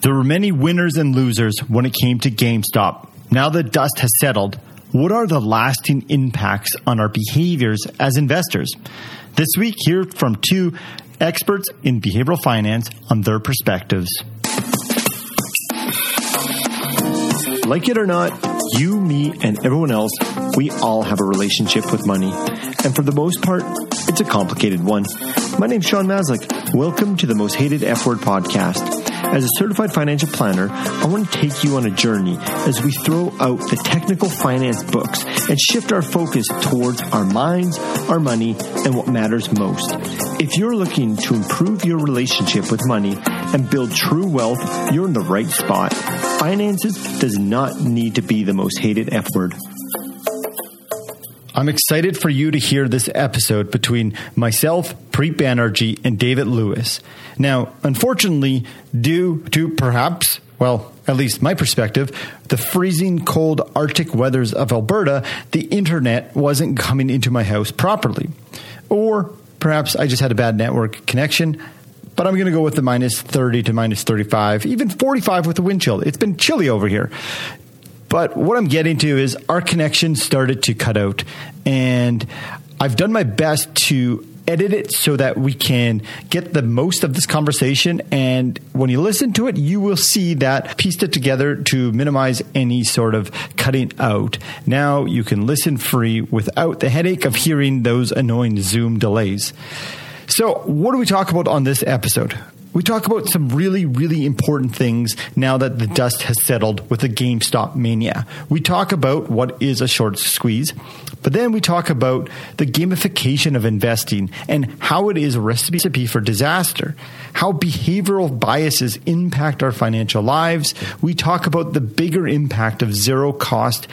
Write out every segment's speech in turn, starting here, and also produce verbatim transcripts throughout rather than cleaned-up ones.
There were many winners and losers when it came to GameStop. Now the dust has settled, what are the lasting impacts on our behaviors as investors? This week, hear from two experts in behavioral finance on their perspectives. Like it or not, you, me, and everyone else, we all have a relationship with money. And for the most part, it's a complicated one. My name's Sean Maslick. Welcome to the Most Hated F-Word podcast. As a certified financial planner, I want to take you on a journey as we throw out the technical finance books and shift our focus towards our minds, our money, and what matters most. If you're looking to improve your relationship with money and build true wealth, you're in the right spot. Finances does not need to be the most hated F-word. I'm excited for you to hear this episode between myself, Preet Banerjee, and David Lewis. Now, unfortunately, due to perhaps, well, at least my perspective, the freezing cold Arctic weathers of Alberta, the internet wasn't coming into my house properly. Or perhaps I just had a bad network connection, but I'm going to go with the minus thirty to minus thirty-five, even forty-five with the wind chill. It's been chilly over here. But what I'm getting to is our connection started to cut out, and I've done my best to edit it so that we can get the most of this conversation. And when you listen to it, you will see that pieced it together to minimize any sort of cutting out. Now you can listen free without the headache of hearing those annoying Zoom delays. So what do we talk about on this episode? We talk about some really, really important things now that the dust has settled with the GameStop mania. We talk about what is a short squeeze, but then we talk about the gamification of investing and how it is a recipe for disaster, how behavioral biases impact our financial lives. We talk about the bigger impact of zero-cost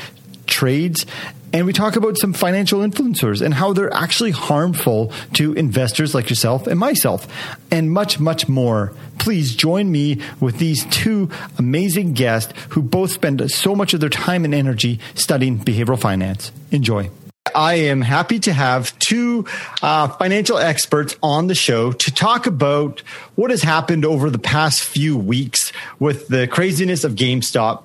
trades, and we talk about some financial influencers and how they're actually harmful to investors like yourself and myself, and much, much more. Please join me with these two amazing guests who both spend so much of their time and energy studying behavioral finance. Enjoy. I am happy to have two uh, financial experts on the show to talk about what has happened over the past few weeks with the craziness of GameStop.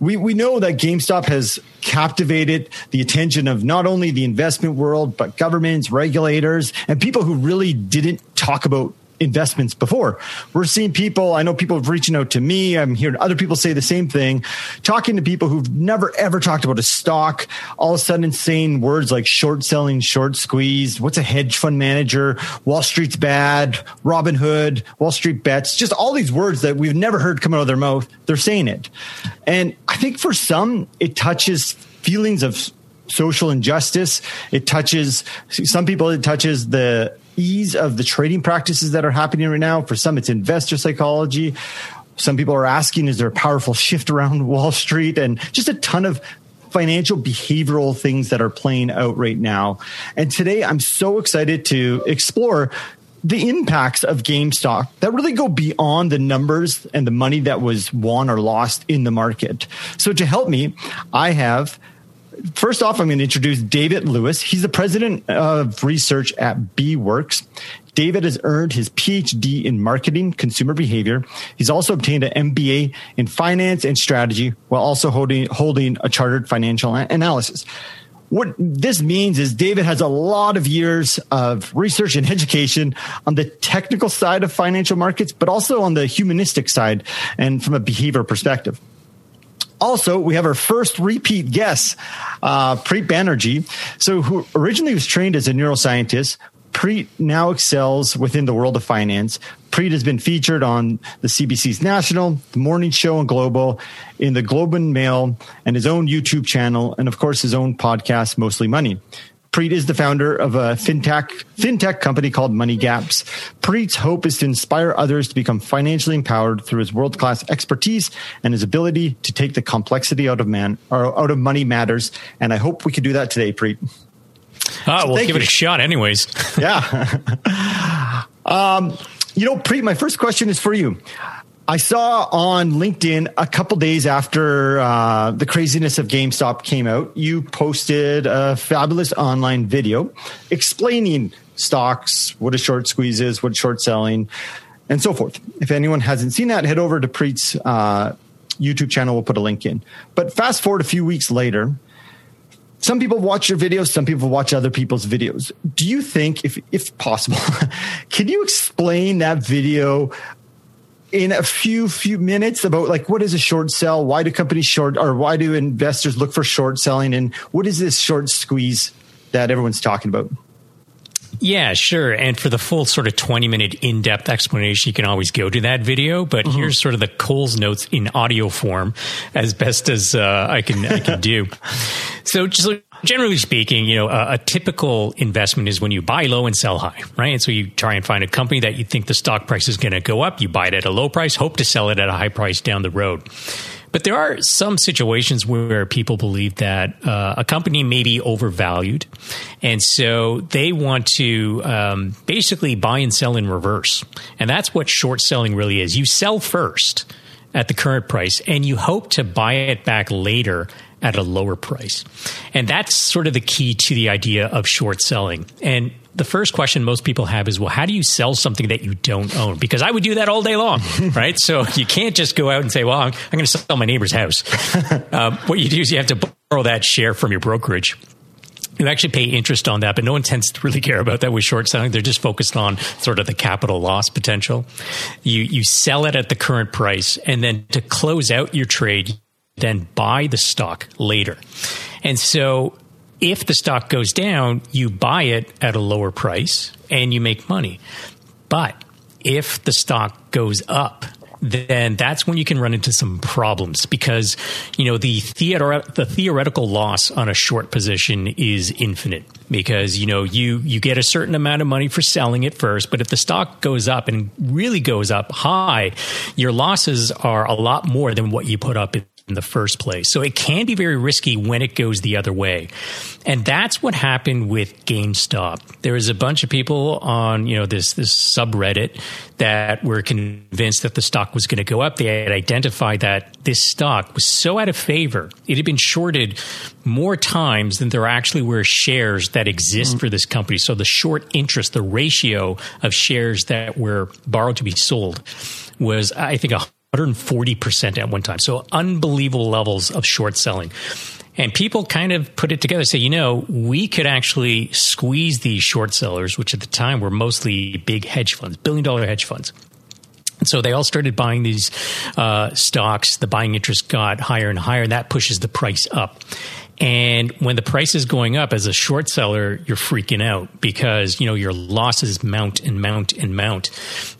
We we know that GameStop has captivated the attention of not only the investment world, but governments, regulators, and people who really didn't talk about investments before. We're seeing people, I know people reaching out to me, I'm hearing other people say the same thing, talking to people who've never ever talked about a stock, all of a sudden saying words like short selling, short squeeze, what's a hedge fund manager, Wall Street's bad, Robinhood, Wall Street Bets, just all these words that we've never heard come out of their mouth, they're saying it. And I think for some, it touches feelings of social injustice. It touches, some people it touches the ease of the trading practices that are happening right now. For some, it's investor psychology. Some people are asking, is there a powerful shift around Wall Street? And just a ton of financial behavioral things that are playing out right now. And today, I'm so excited to explore the impacts of GameStop that really go beyond the numbers and the money that was won or lost in the market. So to help me, I have... First off, I'm going to introduce David Lewis. He's the president of research at BEworks. David has earned his P H D in marketing, consumer behavior. He's also obtained an M B A in finance and strategy while also holding, holding a chartered financial analysis. What this means is David has a lot of years of research and education on the technical side of financial markets, but also on the humanistic side and from a behavior perspective. Also, we have our first repeat guest, uh, Preet Banerjee. So, who originally was trained as a neuroscientist, Preet now excels within the world of finance. Preet has been featured on the C B C's National, the Morning Show and Global, in the Globe and Mail, and his own YouTube channel, and of course, his own podcast, Mostly Money. Preet is the founder of a fintech fintech company called MoneyGaps. Preet's hope is to inspire others to become financially empowered through his world-class expertise and his ability to take the complexity out of man or out of money matters. And I hope we can do that today, Preet. Ah, so we'll give you. It a shot, anyways. yeah. um, you know, Preet, my first question is for you. I saw on LinkedIn a couple days after uh, the craziness of GameStop came out, you posted a fabulous online video explaining stocks, what a short squeeze is, what short selling. and so forth. If anyone hasn't seen that, head over to Preet's uh, YouTube channel. We'll put a link in. But fast forward a few weeks later, some people watch your videos, some people watch other people's videos. Do you think, if if possible, can you explain that video in a few few minutes about, like, what is a short sell? Why do companies short, or why do investors look for short selling? And what is this short squeeze that everyone's talking about? Yeah, sure. And for the full sort of twenty minute in-depth explanation, you can always go to that video. But mm-hmm. here's sort of the Coles notes in audio form as best as uh, I can I can do. So just like, generally speaking, you know, a, a typical investment is when you buy low and sell high, right? And so you try and find a company that you think the stock price is going to go up. You buy it at a low price, hope to sell it at a high price down the road. But there are some situations where people believe that uh, a company may be overvalued. And so they want to um, basically buy and sell in reverse. And that's what short selling really is. You sell first at the current price and you hope to buy it back later at a lower price. And that's sort of the key to the idea of short selling. And the first question most people have is, well, how do you sell something that you don't own? Because I would do that all day long, right? So you can't just go out and say, well, I'm, I'm going to sell my neighbor's house. um, what you do is you have to borrow that share from your brokerage. You actually pay interest on that, but no one tends to really care about that with short selling. They're just focused on sort of the capital loss potential. You, you sell it at the current price, and then to close out your trade, then buy the stock later. And so if the stock goes down, you buy it at a lower price and you make money. But if the stock goes up, then that's when you can run into some problems because, you know, the theoret- the theoretical loss on a short position is infinite because, you know, you, you get a certain amount of money for selling it first, but if the stock goes up and really goes up high, your losses are a lot more than what you put up in in the first place. So it can be very risky when it goes the other way. And that's what happened with GameStop. There was a bunch of people on, you know, this, this subreddit that were convinced that the stock was going to go up. They had identified that this stock was so out of favor. It had been shorted more times than there actually were shares that exist mm-hmm. for this company. So the short interest, the ratio of shares that were borrowed to be sold was, I think, a one hundred forty percent at one time. So unbelievable levels of short selling. And people kind of put it together, say, you know, we could actually squeeze these short sellers, which at the time were mostly big hedge funds, billion dollar hedge funds. And so they all started buying these uh, stocks. The buying interest got higher and higher, and that pushes the price up. And when the price is going up as a short seller, you're freaking out because, you know, your losses mount and mount and mount.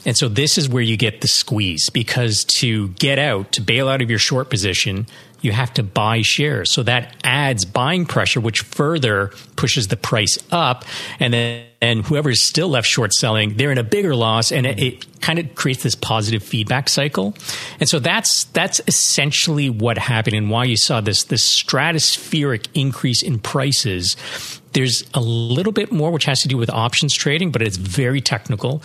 And so this is where you get the squeeze because to get out, to bail out of your short position, you have to buy shares. So that adds buying pressure, which further pushes the price up. And then and whoever's still left short selling, they're in a bigger loss. And it, it kind of creates this positive feedback cycle. And so that's that's essentially what happened and why you saw this, this stratospheric increase in prices. There's a little bit more which has to do with options trading, but it's very technical.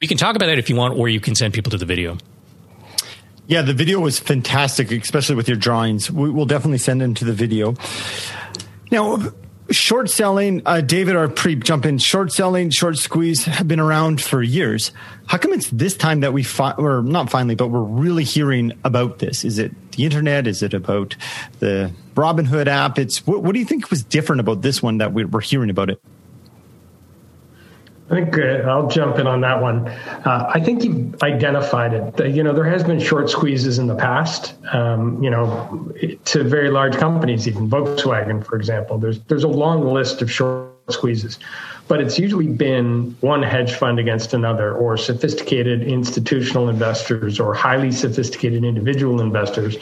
You can talk about that if you want, or you can send people to the video. Yeah, the video was fantastic, especially with your drawings. We will definitely send them to the video. Now, short selling, uh, David or Preet, jump in. Short selling, short squeeze have been around for years. How come it's this time that we, fi- or not finally, but we're really hearing about this? Is it the internet? Is it about the Robinhood app? It's what, what do you think was different about this one that we're hearing about it? I think uh, I'll jump in on that one. Uh, I think you've identified it. You know, there has been short squeezes in the past, um, you know, to very large companies, even Volkswagen, for example. There's there's a long list of short squeezes, but it's usually been one hedge fund against another or sophisticated institutional investors or highly sophisticated individual investors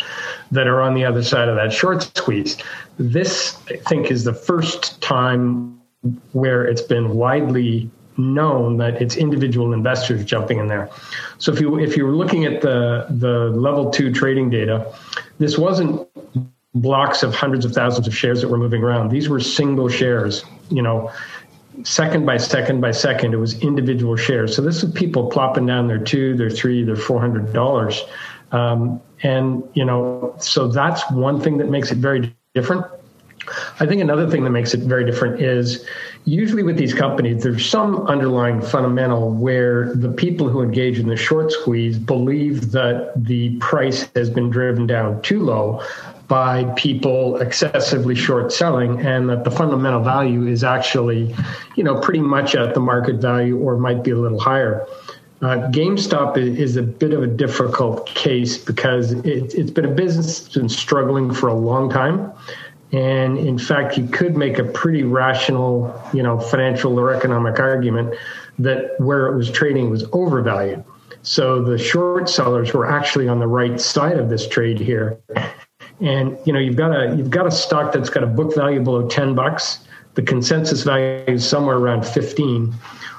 that are on the other side of that short squeeze. This, I think, is the first time where it's been widely known that it's individual investors jumping in there. So if you if you're looking at the the level two trading data, this wasn't blocks of hundreds of thousands of shares that were moving around. These were single shares, you know, second by second by second. It was individual shares. So this is people plopping down their two, their three, their four hundred dollars, um, and you know, so that's one thing that makes it very different. I think another thing that makes it very different is usually with these companies, there's some underlying fundamental where the people who engage in the short squeeze believe that the price has been driven down too low by people excessively short selling, and that the fundamental value is actually, you know, pretty much at the market value or might be a little higher. Uh, GameStop is a bit of a difficult case because it, it's been a business that's been struggling for a long time. And in fact, you could make a pretty rational, you know, financial or economic argument that where it was trading was overvalued. So the short sellers were actually on the right side of this trade here. And, you know, you've got a you've got a stock that's got a book value below ten bucks. The consensus value is somewhere around fifteen.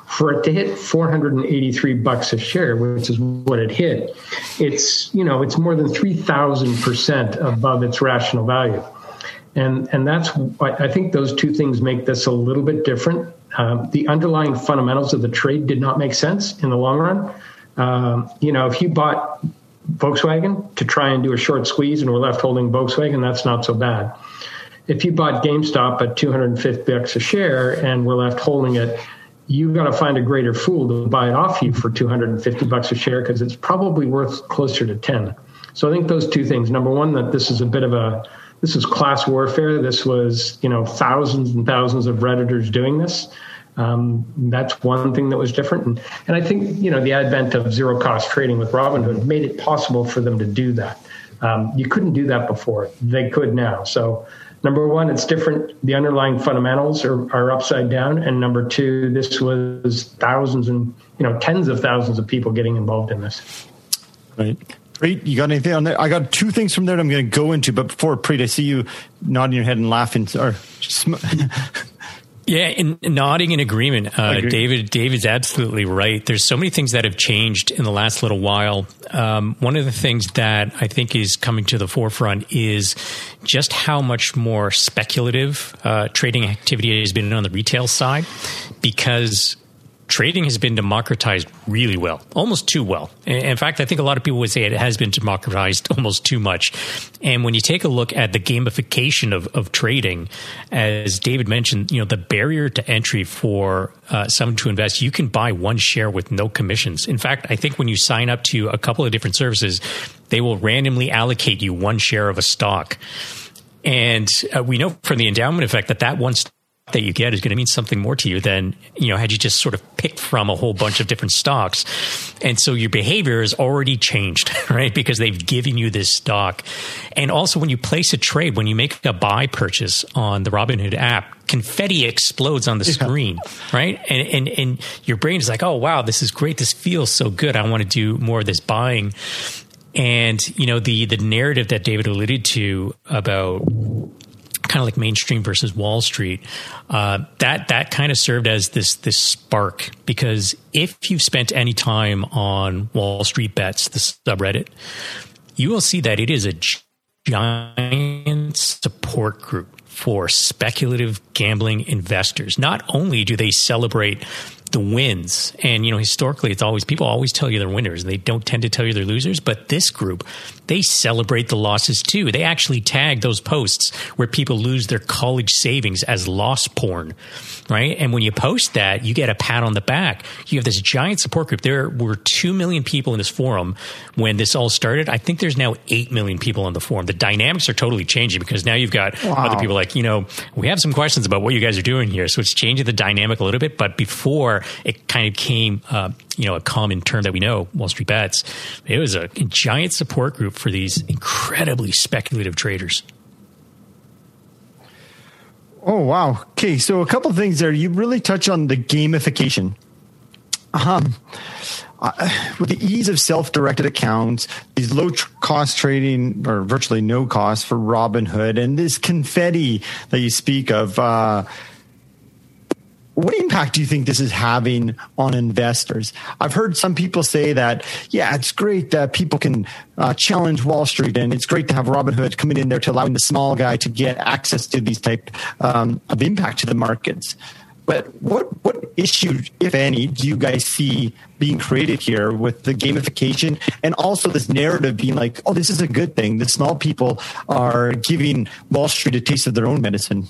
For it to hit four hundred eighty-three bucks a share, which is what it hit, it's, you know, it's more than three thousand percent above its rational value. And and that's why I think those two things make this a little bit different. Um, the underlying fundamentals of the trade did not make sense in the long run. Um, you know, if you bought Volkswagen to try and do a short squeeze and were left holding Volkswagen, that's not so bad. If you bought GameStop at two hundred fifty bucks a share and were left holding it, you've got to find a greater fool to buy it off you for two hundred fifty bucks a share because it's probably worth closer to ten. So I think those two things. Number one, that this is a bit of a This was class warfare. This was, you know, thousands and thousands of Redditors doing this. Um, that's one thing that was different. And, and I think, you know, the advent of zero cost trading with Robinhood made it possible for them to do that. Um, you couldn't do that before. They could now. So number one, it's different. The underlying fundamentals are, are upside down. And number two, this was thousands and, you know, tens of thousands of people getting involved in this. Right. Preet, you got anything on that? I got two things from there that I'm going to go into, but before, Preet, I see you nodding your head and laughing. Or sm- yeah, and, and nodding in agreement. Uh, David, David's absolutely right. There's so many things that have changed in the last little while. Um, one of the things that I think is coming to the forefront is just how much more speculative uh, trading activity has been on the retail side, because trading has been democratized really well, almost too well. In fact, I think a lot of people would say it has been democratized almost too much. And when you take a look at the gamification of, of trading, as David mentioned, you know, the barrier to entry for uh, someone to invest, you can buy one share with no commissions. In fact, I think when you sign up to a couple of different services, they will randomly allocate you one share of a stock. And uh, we know from the endowment effect that that one stock that you get is going to mean something more to you than, you know, had you just sort of picked from a whole bunch of different stocks. And so your behavior has already changed, right? Because they've given you this stock. And also when you place a trade, when you make a buy purchase on the Robinhood app, confetti explodes on the screen, right? And, and, and your brain is like, oh, wow, this is great. This feels so good. I want to do more of this buying. And, you know, the, the narrative that David alluded to about kind of like mainstream versus Wall Street, uh, that that kind of served as this this spark, because if you've spent any time on Wall Street Bets, the subreddit, you will see that it is a giant support group for speculative gambling investors. Not only do they celebrate the wins, and, you know, historically, it's always people always tell you they're winners and they don't tend to tell you they're losers. But this group, they celebrate the losses too. They actually tag those posts where people lose their college savings as loss porn, right? And when you post that, you get a pat on the back. You have this giant support group. There were two million people in this forum when this all started. I think there's now eight million people on the forum. The dynamics are totally changing because now you've got wow. other people like, you know, we have some questions about what you guys are doing here. So it's changing the dynamic a little bit. But before it kind of came, uh, you know, a common term that we know, Wall Street Bets, it was a, a giant support group for these incredibly speculative traders. Oh, wow. Okay. So a couple of things there. You really touch on the gamification. Um, uh, with the ease of self-directed accounts, these low tr- cost trading or virtually no cost for Robinhood, and this confetti that you speak of, uh, what impact do you think this is having on investors? I've heard some people say that, yeah, it's great that people can uh, challenge Wall Street, and it's great to have Robinhood coming in there to allowing the small guy to get access to these type um, of impact to the markets. But what what issue, if any, do you guys see being created here with the gamification and also this narrative being like, oh, this is a good thing. The small people are giving Wall Street a taste of their own medicine.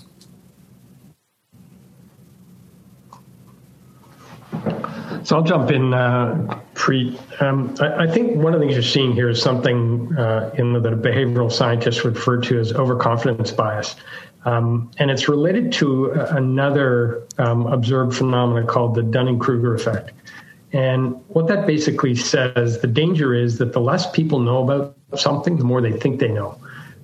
So I'll jump in, uh, Preet. Um, I, I think one of the things you're seeing here is something uh, in the, the behavioral scientists refer to as overconfidence bias. Um, and it's related to another um, observed phenomenon called the Dunning-Kruger effect. And what that basically says, the danger is that the less people know about something, the more they think they know.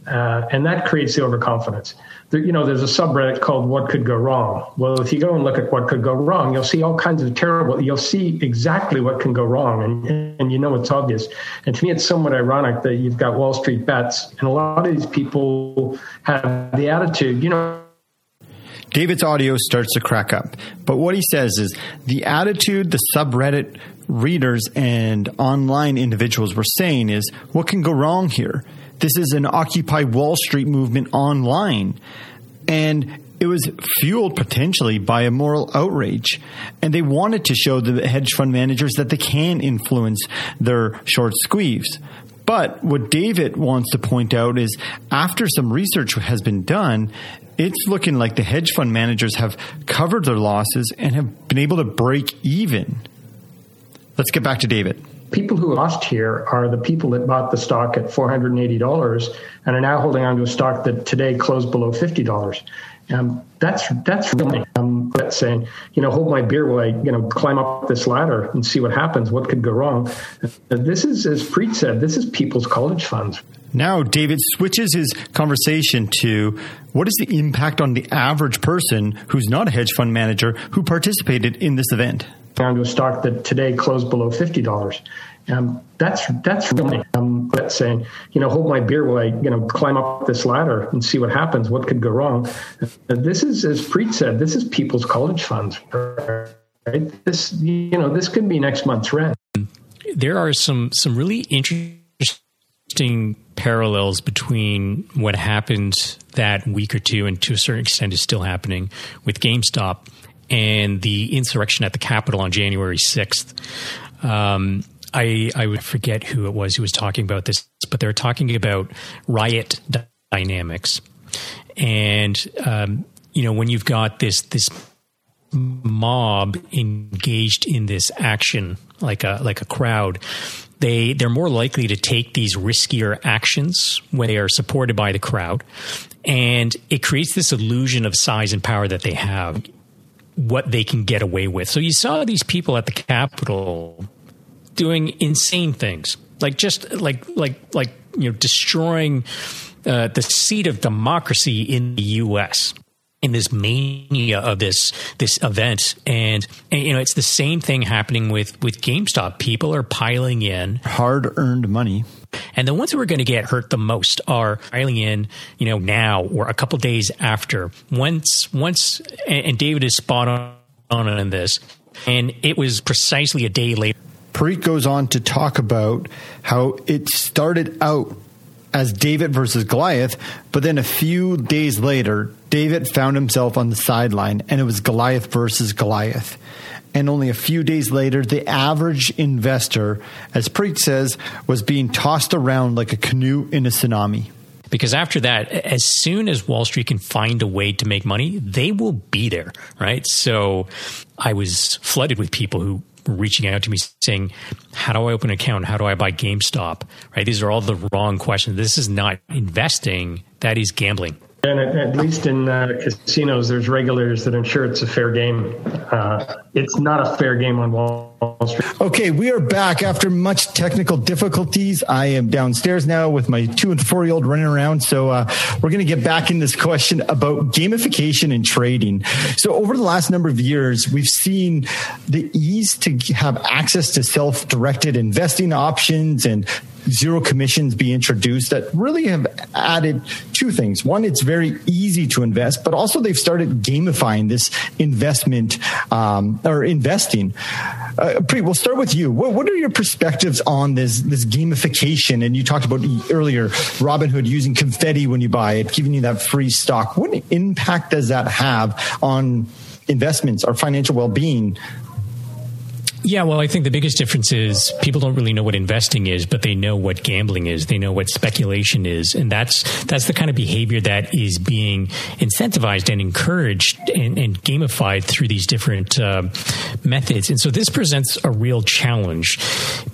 Uh, and that creates the overconfidence. There, you know, there's a subreddit called What Could Go Wrong. Well, if you go and look at what could go wrong, you'll see all kinds of terrible, you'll see exactly what can go wrong. And, and you know, it's obvious. And to me, it's somewhat ironic that you've got Wall Street Bets. And a lot of these people have the attitude, you know. David's audio starts to crack up. But what he says is the attitude the subreddit readers and online individuals were saying is, what can go wrong here? This is an Occupy Wall Street movement online, and it was fueled potentially by a moral outrage. And they wanted to show the hedge fund managers that they can influence their short squeeze. But what David wants to point out is after some research has been done, it's looking like the hedge fund managers have covered their losses and have been able to break even. Let's get back to David. People who lost here are the people that bought the stock at four hundred eighty dollars and are now holding on to a stock that today closed below fifty dollars. Um, that's that's really um, that's saying, you know, hold my beer while I, you know, climb up this ladder and see what happens. What could go wrong? This is, as Preet said, this is people's college funds. Now, David switches his conversation to what is the impact on the average person who's not a hedge fund manager who participated in this event? Down to a stock that today closed below fifty dollars. Um, that's that's really um, that's saying, you know, hold my beer while I, you know, climb up this ladder and see what happens. What could go wrong? This is, as Preet said, this is people's college funds. Right? This, you know, this could be next month's rent. There are some some really interesting parallels between what happened that week or two, and to a certain extent is still happening with GameStop, and the insurrection at the Capitol on January sixth. Um, I, I would forget who it was who was talking about this, but they're talking about riot d- dynamics. And, um, you know, when you've got this this mob engaged in this action, like a like a crowd, they, they're more likely to take these riskier actions when they are supported by the crowd. And it creates this illusion of size and power that they have, what they can get away with. So you saw these people at the Capitol doing insane things, like just like like like you know destroying uh, the seat of democracy in the U S in this mania of this this event, and, and you know it's the same thing happening with with GameStop. People are piling in hard earned money, and the ones who are going to get hurt the most are piling in, you know, now or a couple days after. Once, once, and, and David is spot on on this, and it was precisely a day later. Preet goes on to talk about how it started out as David versus Goliath, but then a few days later, David found himself on the sideline, and it was Goliath versus Goliath. And only a few days later, the average investor, as Preet says, was being tossed around like a canoe in a tsunami. Because after that, as soon as Wall Street can find a way to make money, they will be there, right? So I was flooded with people who reaching out to me saying, how do I open an account? How do I buy GameStop? Right? These are all the wrong questions. This is not investing. That is gambling. And at, at least in uh, casinos, there's regulators that ensure it's a fair game. Uh, it's not a fair game on Wall Street. Okay, we are back after much technical difficulties. I am downstairs now with my two and four year old running around. So uh, we're going to get back in this question about gamification and trading. So over the last number of years, we've seen the ease to have access to self-directed investing options and zero commissions be introduced that really have added two things. One, it's very easy to invest, but also they've started gamifying this investment um, or investing. Uh, Preet, we'll start with you. What, what are your perspectives on this this gamification? And you talked about earlier Robinhood using confetti when you buy it, giving you that free stock. What impact does that have on investments, our financial well-being? Yeah, well, I think the biggest difference is people don't really know what investing is, but they know what gambling is. They know what speculation is. And that's that's the kind of behavior that is being incentivized and encouraged and, and gamified through these different uh, methods. And so this presents a real challenge,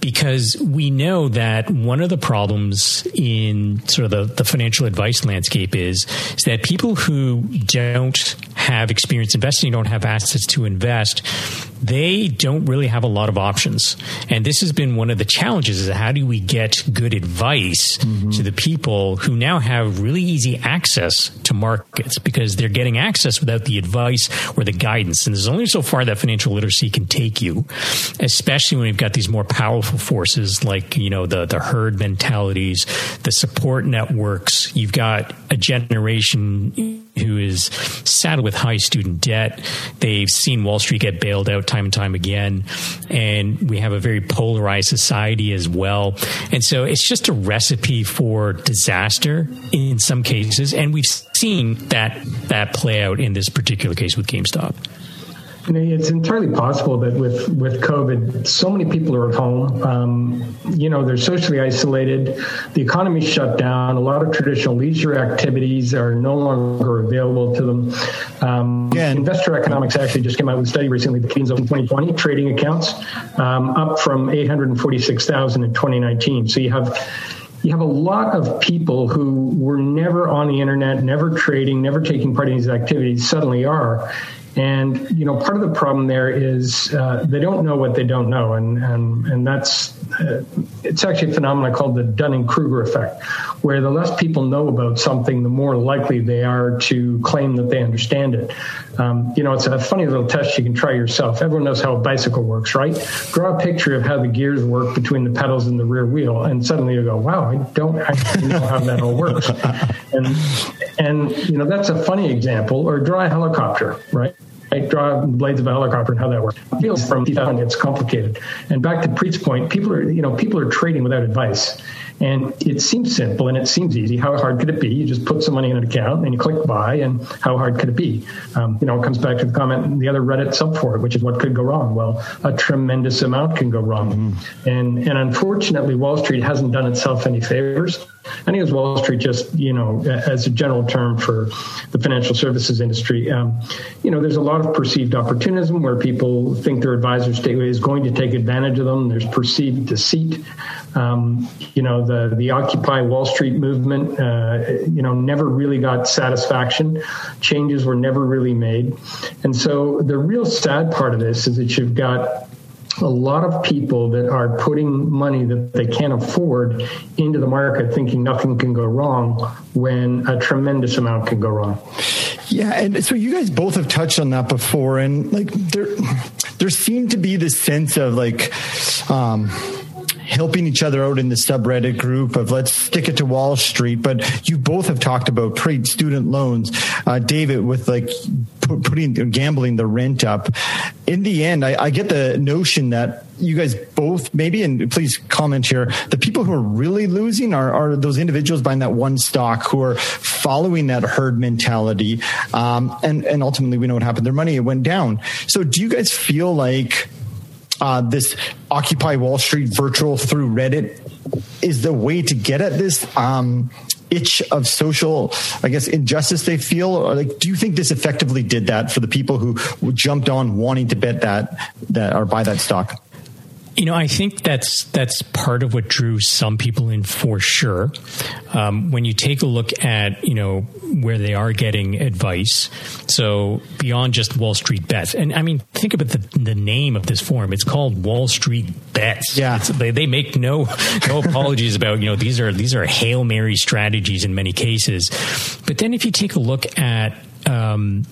because we know that one of the problems in sort of the, the financial advice landscape is, is that people who don't have experience investing, don't have assets to invest, they don't really have a lot of options. And this has been one of the challenges, is how do we get good advice mm-hmm. to the people who now have really easy access to markets, because they're getting access without the advice or the guidance. And there's only so far that financial literacy can take you, especially when you've got these more powerful forces like, you know, the, the herd mentalities, the support networks. You've got a generation who is saddled with high student debt. They've seen Wall Street get bailed out time and time again. And we have a very polarized society as well. And so it's just a recipe for disaster in some cases. And we've seen that that play out in this particular case with GameStop. You know, it's entirely possible that with, with COVID, so many people are at home. Um, you know, they're socially isolated. The economy's shut down. A lot of traditional leisure activities are no longer available to them. Um, yeah. Investor Economics actually just came out with a study recently that cleans up in twenty twenty trading accounts, um, up from eight hundred forty-six thousand in twenty nineteen. So you have... You have a lot of people who were never on the internet, never trading, never taking part in these activities, suddenly are. And, you know, part of the problem there is uh, they don't know what they don't know. And and, and that's, uh, it's actually a phenomenon called the Dunning-Kruger effect, where the less people know about something, the more likely they are to claim that they understand it. Um, you know, it's a funny little test you can try yourself. Everyone knows how a bicycle works, right? Draw a picture of how the gears work between the pedals and the rear wheel, and suddenly you go, wow, I don't actually know how that all works. And, and, you know, that's a funny example. Or draw a helicopter, right? I draw the blades of a helicopter and how that works. It feels from down, it's complicated. And back to Preet's point, people are, you know, people are trading without advice. And it seems simple and it seems easy. How hard could it be? You just put some money in an account and you click buy, and how hard could it be? Um, you know, it comes back to the comment, the other Reddit sub for it, which is what could go wrong? Well, a tremendous amount can go wrong. Mm-hmm. And and unfortunately, Wall Street hasn't done itself any favors. I think it was Wall Street just, you know, as a general term for the financial services industry. Um, you know, there's a lot of perceived opportunism where people think their advisor is going to take advantage of them. There's perceived deceit. Um, you know, The, the Occupy Wall Street movement, uh, you know, never really got satisfaction. Changes were never really made. And so the real sad part of this is that you've got a lot of people that are putting money that they can't afford into the market thinking nothing can go wrong, when a tremendous amount can go wrong. Yeah. And so you guys both have touched on that before. And like there, there seemed to be this sense of like, um, helping each other out in the subreddit group of let's stick it to Wall Street. But you both have talked about pre student loans, uh, David, with like p- putting gambling the rent up. In the end, I, I get the notion that you guys both maybe, and please comment here, the people who are really losing are, are those individuals buying that one stock who are following that herd mentality. Um, and, and ultimately, we know what happened. Their money, it went down. So do you guys feel like Uh, this Occupy Wall Street virtual through Reddit is the way to get at this um, itch of social, I guess, injustice they feel? Or like, do you think this effectively did that for the people who jumped on wanting to bet that, that or buy that stock? You know, I think that's that's part of what drew some people in for sure. Um, when you take a look at, you know, where they are getting advice, so beyond just Wall Street Bets, and I mean, think about the, the name of this forum. It's called Wall Street Bets. Yeah, it's, they, they make no no apologies about, you know, these are these are Hail Mary strategies in many cases. But then if you take a look at um,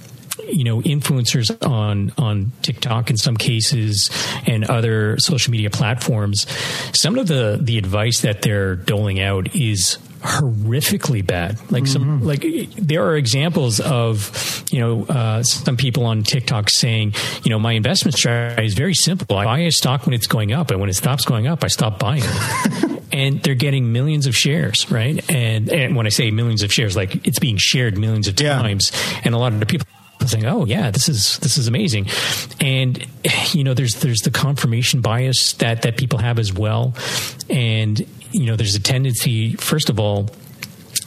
you know, influencers on, on TikTok in some cases and other social media platforms, some of the, the advice that they're doling out is horrifically bad. Like some, mm-hmm. like there are examples of, you know, uh, some people on TikTok saying, you know, my investment strategy is very simple. I buy a stock when it's going up, and when it stops going up, I stop buying it. And they're getting millions of shares, right? And, and when I say millions of shares, like it's being shared millions of times, yeah. And a lot of the people I think, oh yeah, this is this is amazing. And you know, there's there's the confirmation bias that that people have as well. And you know, there's a tendency, first of all,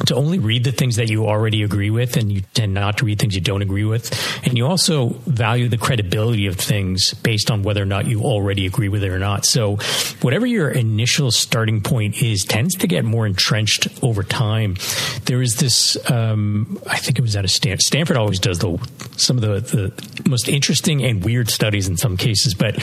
to only read the things that you already agree with, and you tend not to read things you don't agree with. And you also value the credibility of things based on whether or not you already agree with it or not. So whatever your initial starting point is tends to get more entrenched over time. There is this, um, I think it was out of Stanford. Stanford always does the, some of the, the most interesting and weird studies in some cases, but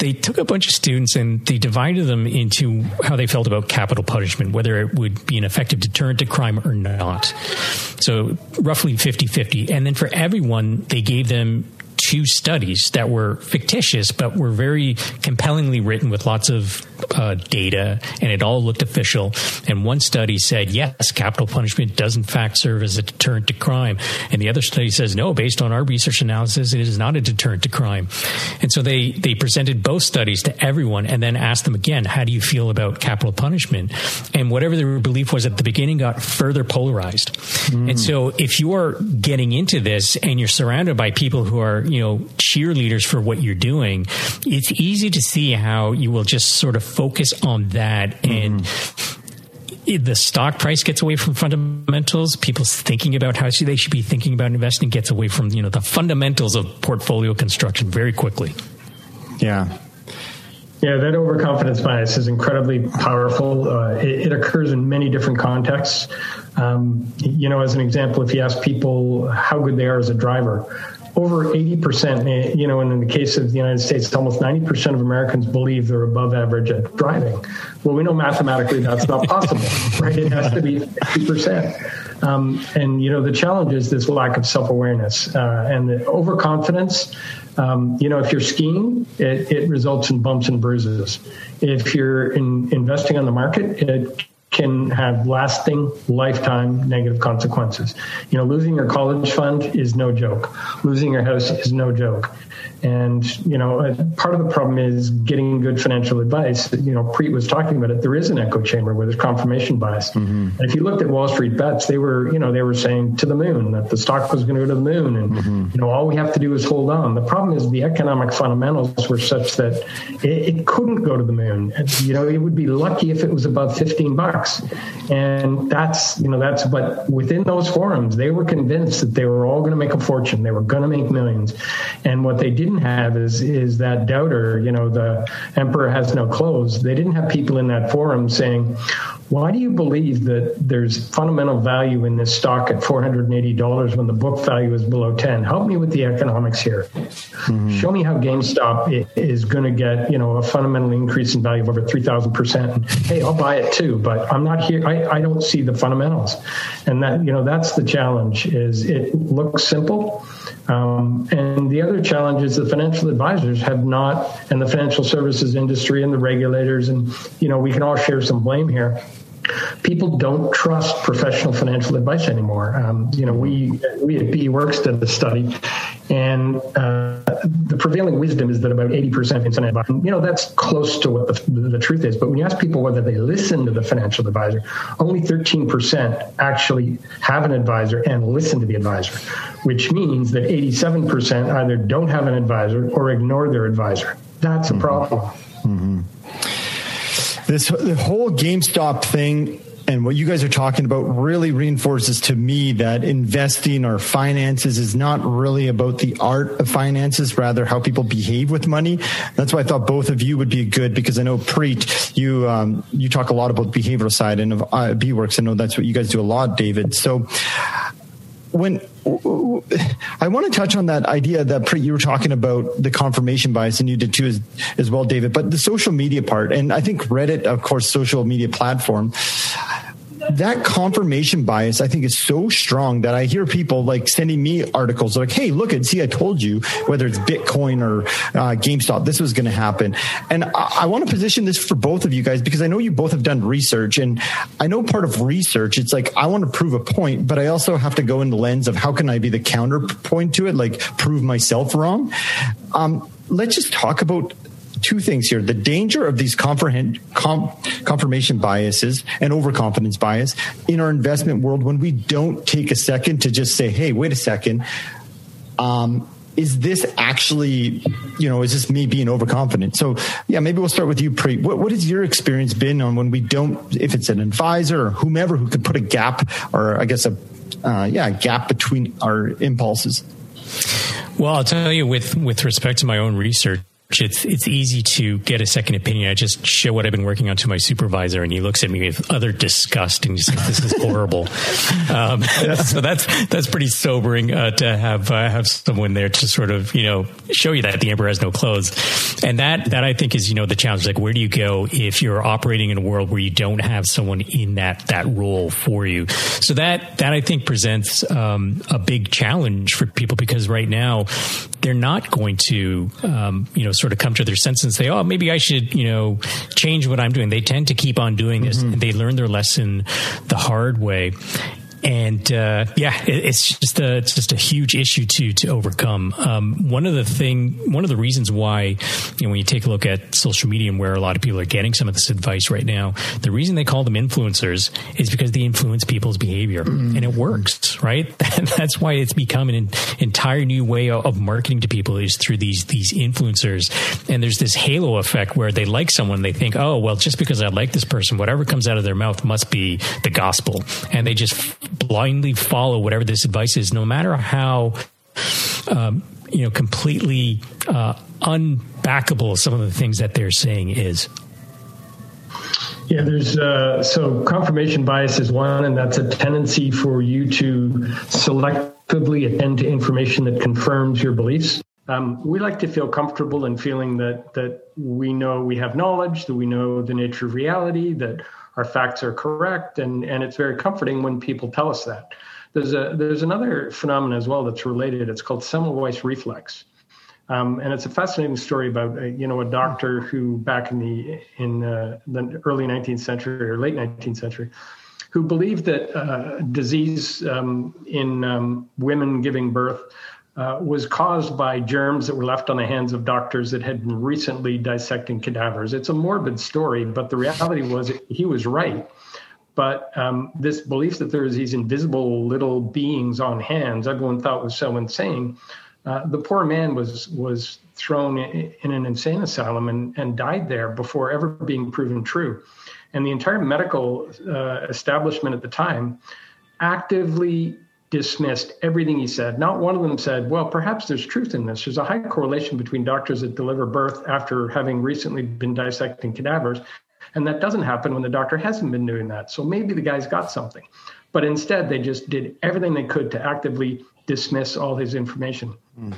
they took a bunch of students and they divided them into how they felt about capital punishment, whether it would be an effective deterrent to crime or not. So roughly fifty-fifty. And then for everyone, they gave them two studies that were fictitious, but were very compellingly written with lots of uh, data, and it all looked official. And one study said, yes, capital punishment does in fact serve as a deterrent to crime. And the other study says, no, based on our research analysis, it is not a deterrent to crime. And so they, they presented both studies to everyone and then asked them again, how do you feel about capital punishment? And whatever their belief was at the beginning got further polarized. Mm. And so if you are getting into this and you're surrounded by people who are, you know, cheerleaders for what you're doing, it's easy to see how you will just sort of focus on that. And mm-hmm. the stock price gets away from fundamentals. People's thinking about how they should be thinking about investing gets away from, you know, the fundamentals of portfolio construction very quickly. Yeah. Yeah, that overconfidence bias is incredibly powerful. Uh, it, it occurs in many different contexts. Um, you know, as an example, if you ask people how good they are as a driver, over eighty percent, you know, and in the case of the United States, almost ninety percent of Americans believe they're above average at driving. Well, we know mathematically that's not possible, right? It has to be fifty percent. Um, and, you know, the challenge is this lack of self-awareness uh, and the overconfidence. Um, you know, if you're skiing, it, it results in bumps and bruises. If you're in, investing on the market, it can have lasting, lifetime negative consequences. You know, losing your college fund is no joke. Losing your house is no joke. And, you know, part of the problem is getting good financial advice. You know, Preet was talking about it. There is an echo chamber where there's confirmation bias. Mm-hmm. And if you looked at Wall Street Bets, they were, you know, they were saying to the moon that the stock was going to go to the moon. And, mm-hmm. you know, all we have to do is hold on. The problem is the economic fundamentals were such that it, it couldn't go to the moon. And, you know, it would be lucky if it was above fifteen bucks. And that's, you know, that's, but within those forums, they were convinced that they were all going to make a fortune. They were going to make millions. And what they didn't have is is that doubter, you know, the emperor has no clothes. They didn't have people in that forum saying, why do you believe that there's fundamental value in this stock at four hundred eighty dollars when the book value is below ten? Help me with the economics here. Mm-hmm. Show me how GameStop is going to get, you know, a fundamental increase in value of over three thousand percent. Hey, I'll buy it too, but I'm not here. I, I don't see the fundamentals. And that, you know, that's the challenge, is it looks simple. Um, and the other challenge is the financial advisors have not, and the financial services industry and the regulators, and, you know, we can all share some blame here. People don't trust professional financial advice anymore. Um, you know, we we at BEworks did the study, and uh, the prevailing wisdom is that about eighty percent of financial advice, you know, that's close to what the, the truth is. But when you ask people whether they listen to the financial advisor, only thirteen percent actually have an advisor and listen to the advisor, which means that eighty-seven percent either don't have an advisor or ignore their advisor. That's a problem. Mm-hmm. This the whole GameStop thing and what you guys are talking about really reinforces to me that investing or finances is not really about the art of finances, rather how people behave with money. That's why I thought both of you would be good, because I know, Preet, you um, you talk a lot about the behavioral side, and of uh, BEworks, I know that's what you guys do a lot, David. So when I want to touch on that idea that Preet, you were talking about the confirmation bias, and you did too as, as well, David, but the social media part, and I think Reddit, of course, social media platform, that confirmation bias, I think, is so strong that I hear people like sending me articles like, hey, look and see, I told you, whether it's Bitcoin or uh, GameStop, this was going to happen. And I, I want to position this for both of you guys, because I know you both have done research, and I know part of research, it's like, I want to prove a point, but I also have to go in the lens of how can I be the counterpoint to it? Like prove myself wrong. Um, let's just talk about two things here. The danger of these confirmation biases and overconfidence bias in our investment world when we don't take a second to just say, hey, wait a second, um, is this actually, you know, is this me being overconfident? So yeah, maybe we'll start with you, Preet. What, what has your experience been on when we don't, if it's an advisor or whomever who could put a gap or I guess a, uh, yeah, a gap between our impulses? Well, I'll tell you with, with respect to my own research, It's it's easy to get a second opinion. I just show what I've been working on to my supervisor, and he looks at me with utter disgust, and he's like, "This is horrible." um, so that's that's pretty sobering uh, to have uh, have someone there to sort of you know show you that the emperor has no clothes, and that that I think is you know the challenge. Like, where do you go if you're operating in a world where you don't have someone in that that role for you? So that that I think presents um, a big challenge for people because right now they're not going to um, you know. sort of come to their senses and say, oh, maybe I should, you know, change what I'm doing. They tend to keep on doing this. Mm-hmm. And they learn their lesson the hard way. And uh, yeah, it, it's just a, it's just a huge issue to to overcome. Um, one of the thing, one of the reasons why, you know, when you take a look at social media and where a lot of people are getting some of this advice right now, the reason they call them influencers is because they influence people's behavior, mm-hmm. and it works, right? That's why it's become an entire new way of marketing to people is through these these influencers. And there's this halo effect where they like someone, they think, oh, well, just because I like this person, whatever comes out of their mouth must be the gospel, and they just blindly follow whatever this advice is, no matter how, um, you know, completely uh, unbackable some of the things that they're saying is. Yeah, there's uh, so confirmation bias is one, and that's a tendency for you to selectively attend to information that confirms your beliefs. Um, we like to feel comfortable in feeling that that we know we have knowledge, that we know the nature of reality, that our facts are correct, and, and it's very comforting when people tell us that. There's a there's another phenomenon as well that's related. It's called Semmelweis reflex, um, and it's a fascinating story about a, you know a doctor who back in the in uh, the early nineteenth century or late nineteenth century, who believed that uh, disease um, in um, women giving birth uh, was caused by germs that were left on the hands of doctors that had been recently dissecting cadavers. It's a morbid story, but the reality was he was right. But um, this belief that there is these invisible little beings on hands, everyone thought was so insane. Uh, the poor man was was thrown in, in an insane asylum and, and died there before ever being proven true. And the entire medical uh, establishment at the time actively dismissed everything he said. Not one of them said, well, perhaps there's truth in this. There's a high correlation between doctors that deliver birth after having recently been dissecting cadavers. And that doesn't happen when the doctor hasn't been doing that. So maybe the guy's got something. But instead, they just did everything they could to actively dismiss all his information. Mm.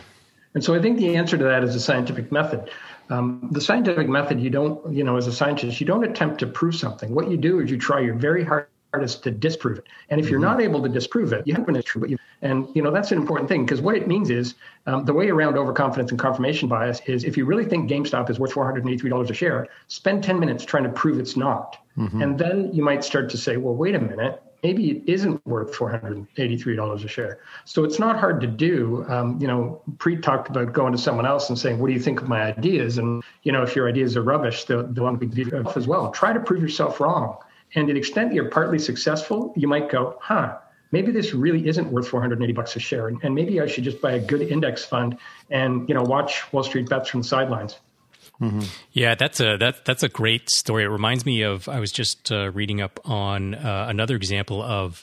And so I think the answer to that is a scientific method. Um, the scientific method, you don't, you know, as a scientist, you don't attempt to prove something. What you do is you try your very hard is to disprove it. And if you're not able to disprove it, you haven't been true. And, you know, that's an important thing because what it means is um, the way around overconfidence and confirmation bias is if you really think GameStop is worth four hundred eighty-three dollars a share, spend ten minutes trying to prove it's not. Mm-hmm. And then you might start to say, well, wait a minute, maybe it isn't worth four hundred eighty-three dollars a share. So it's not hard to do. Um, you know, Preet talked about going to someone else and saying, what do you think of my ideas? And, you know, if your ideas are rubbish, they'll, they'll want to be off as well. Try to prove yourself wrong. And to the extent you're partly successful, you might go, huh, maybe this really isn't worth four hundred eighty bucks a share. And, and maybe I should just buy a good index fund and, you know, watch Wall Street Bets from the sidelines. Mm-hmm. Yeah, that's a that, that's a great story. It reminds me of, I was just uh, reading up on uh, another example of,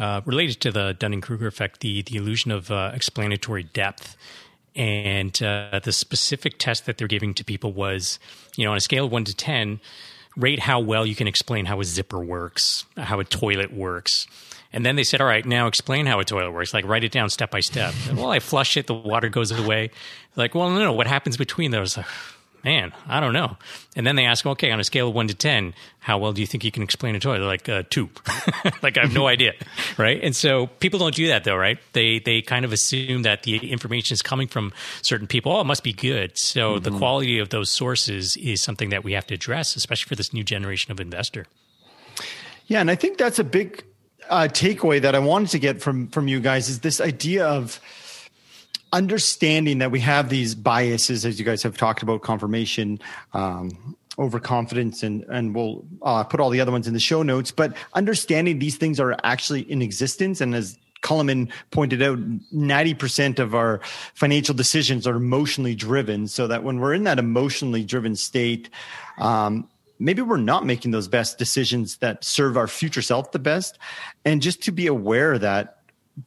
uh, related to the Dunning-Kruger effect, the, the illusion of uh, explanatory depth. And uh, the specific test that they're giving to people was, you know, on a scale of one to ten, rate how well you can explain how a zipper works, how a toilet works. And then they said, all right, now explain how a toilet works. Like, write it down step by step. And, well, I flush it, the water goes away. Like, well, no, no, what happens between those? Man, I don't know. And then they ask, okay, on a scale of one to ten, how well do you think you can explain a toilet? They're like, uh, two. Like, I have no idea, right? And so people don't do that, though, right? They they kind of assume that the information is coming from certain people. Oh, it must be good. So mm-hmm. the quality of those sources is something that we have to address, especially for this new generation of investor. Yeah, and I think that's a big uh, takeaway that I wanted to get from from you guys is this idea of understanding that we have these biases, as you guys have talked about, confirmation, um, overconfidence, and and we'll uh, put all the other ones in the show notes. But understanding these things are actually in existence, and as Culliman pointed out, ninety percent of our financial decisions are emotionally driven, so that when we're in that emotionally driven state, um, maybe we're not making those best decisions that serve our future self the best. And just to be aware that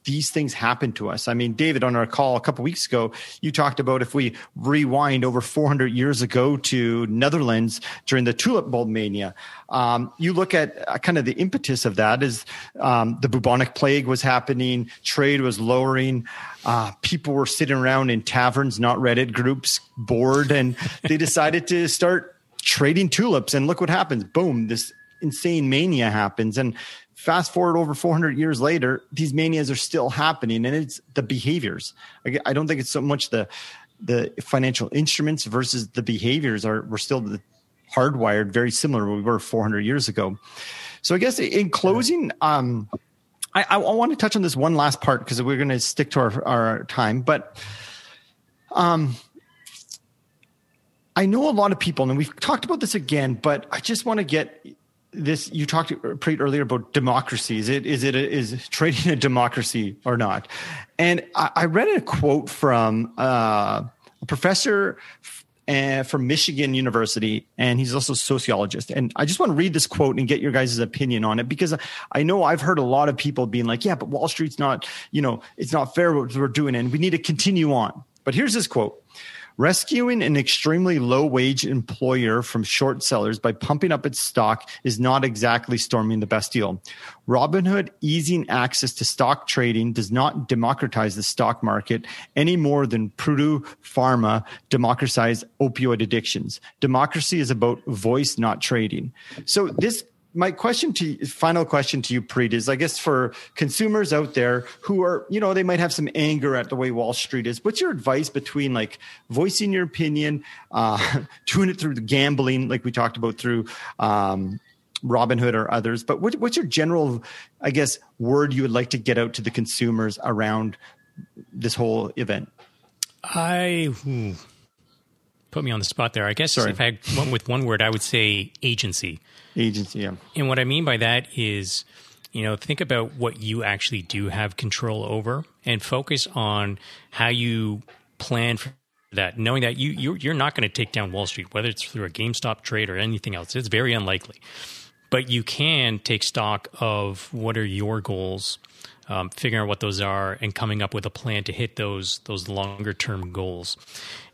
these things happen to us. I mean, David, on our call a couple of weeks ago, you talked about if we rewind over four hundred years ago to Netherlands during the tulip bulb mania, um, you look at uh, kind of the impetus of that is um, the bubonic plague was happening, trade was lowering, uh, people were sitting around in taverns, not Reddit groups, bored, and they decided to start trading tulips. And look what happens. Boom, this insane mania happens. And fast forward over four hundred years later, these manias are still happening, and it's the behaviors. I don't think it's so much the the financial instruments versus the behaviors are we're still hardwired very similar to what we were four hundred years ago. So I guess in closing, um, I, I want to touch on this one last part because we're going to stick to our, our time. But um, I know a lot of people, and we've talked about this again, but I just want to get – This you talked Preet earlier about democracy. Is it is it a, is trading a democracy or not? And I, I read a quote from uh, a professor f- uh, from Michigan University, and he's also a sociologist. And I just want to read this quote and get your guys' opinion on it, because I know I've heard a lot of people being like, "Yeah, but Wall Street's not, you know, it's not fair what we're doing, and we need to continue on." But here's this quote. Rescuing an extremely low-wage employer from short sellers by pumping up its stock is not exactly storming the Bastille. Robinhood easing access to stock trading does not democratize the stock market any more than Purdue Pharma democratized opioid addictions. Democracy is about voice, not trading. So this my question to final question to you, Preet, is I guess for consumers out there who are, you know, they might have some anger at the way Wall Street is. What's your advice between like voicing your opinion, uh, doing it through the gambling, like we talked about through um, Robinhood or others, but what, what's your general, I guess, word you would like to get out to the consumers around this whole event? I hmm, put me on the spot there. I guess Sorry. If I went with one word, I would say agency. Agency, yeah. And what I mean by that is, you know, think about what you actually do have control over and focus on how you plan for that, knowing that you, you're, you're not going to take down Wall Street, whether it's through a GameStop trade or anything else. It's very unlikely. But you can take stock of what are your goals, um, figuring out what those are, and coming up with a plan to hit those those longer-term goals.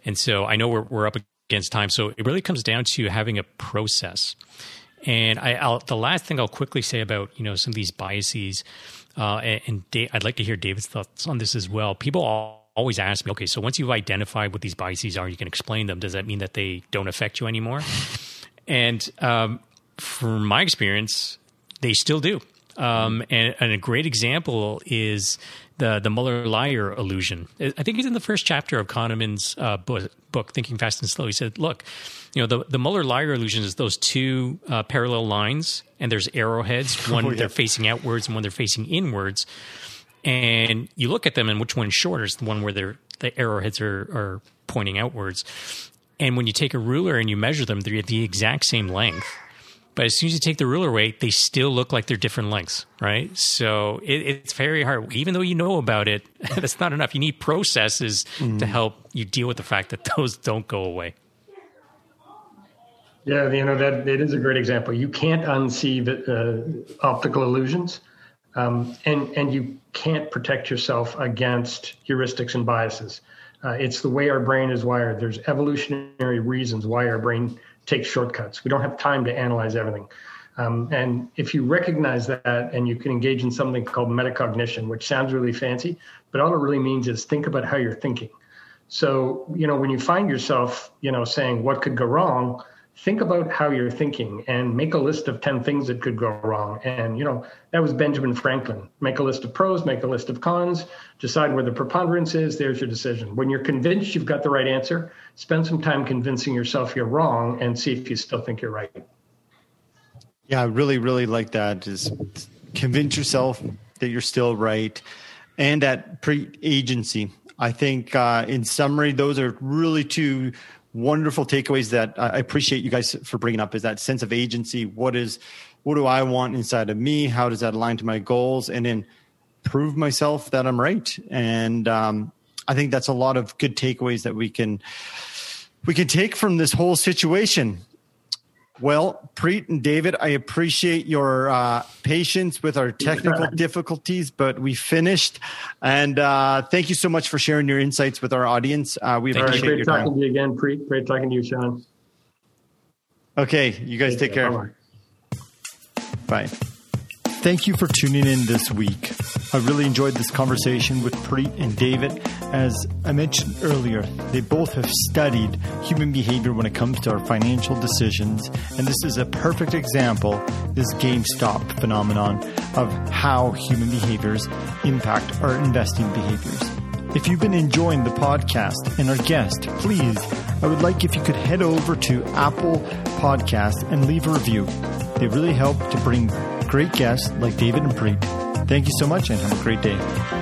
And so I know we're we're up against time, so it really comes down to having a process. And I, I'll, the last thing I'll quickly say about, you know, some of these biases, uh, and, and Dave, I'd like to hear David's thoughts on this as well. People all, always ask me, okay, so once you've identified what these biases are, you can explain them. Does that mean that they don't affect you anymore? And um, from my experience, they still do. Um, and, and a great example is the the Müller-Lyer illusion. I think it's in the first chapter of Kahneman's uh, book, book, Thinking Fast and Slow. He said, look, you know, the, the Müller-Lyer illusion is those two uh, parallel lines, and there's arrowheads. One, oh, yeah. They're facing outwards, and one, they're facing inwards. And you look at them, and which one's shorter is the one where they're, the arrowheads are, are pointing outwards. And when you take a ruler and you measure them, they're at the exact same length. But as soon as you take the ruler away, they still look like they're different lengths, right? So it, it's very hard. Even though you know about it, that's not enough. You need processes mm. to help you deal with the fact that those don't go away. Yeah, you know, that it is a great example. You can't unsee the, uh, optical illusions, um, and, and you can't protect yourself against heuristics and biases. Uh, it's the way our brain is wired. There's evolutionary reasons why our brain take shortcuts. We don't have time to analyze everything. Um, and if you recognize that, and you can engage in something called metacognition, which sounds really fancy, but all it really means is think about how you're thinking. So, you know, when you find yourself, you know, saying what could go wrong, think about how you're thinking and make a list of ten things that could go wrong. And, you know, that was Benjamin Franklin. Make a list of pros, make a list of cons, decide where the preponderance is. There's your decision. When you're convinced you've got the right answer, spend some time convincing yourself you're wrong and see if you still think you're right. Yeah, I really, really like that. Is convince yourself that you're still right. And at pre-agency, I think uh, in summary, those are really two wonderful takeaways that I appreciate you guys for bringing up, is that sense of agency. What is, what do I want inside of me? How does that align to my goals? And then prove myself that I'm right. And um, I think that's a lot of good takeaways that we can we can take from this whole situation. Well, Preet and David, I appreciate your uh, patience with our technical difficulties, but we finished. And uh, thank you so much for sharing your insights with our audience. Uh, we appreciate your time. Great talking to you again, Preet. Great talking to you, Sean. Okay, you guys take care. Bye. Thank you for tuning in this week. I really enjoyed this conversation with Preet and David. As I mentioned earlier, they both have studied human behavior when it comes to our financial decisions. And this is a perfect example, this GameStop phenomenon, of how human behaviors impact our investing behaviors. If you've been enjoying the podcast and our guest, please, I would like if you could head over to Apple Podcasts and leave a review. They really help to bring great guests like David and Preet. Thank you so much and have a great day.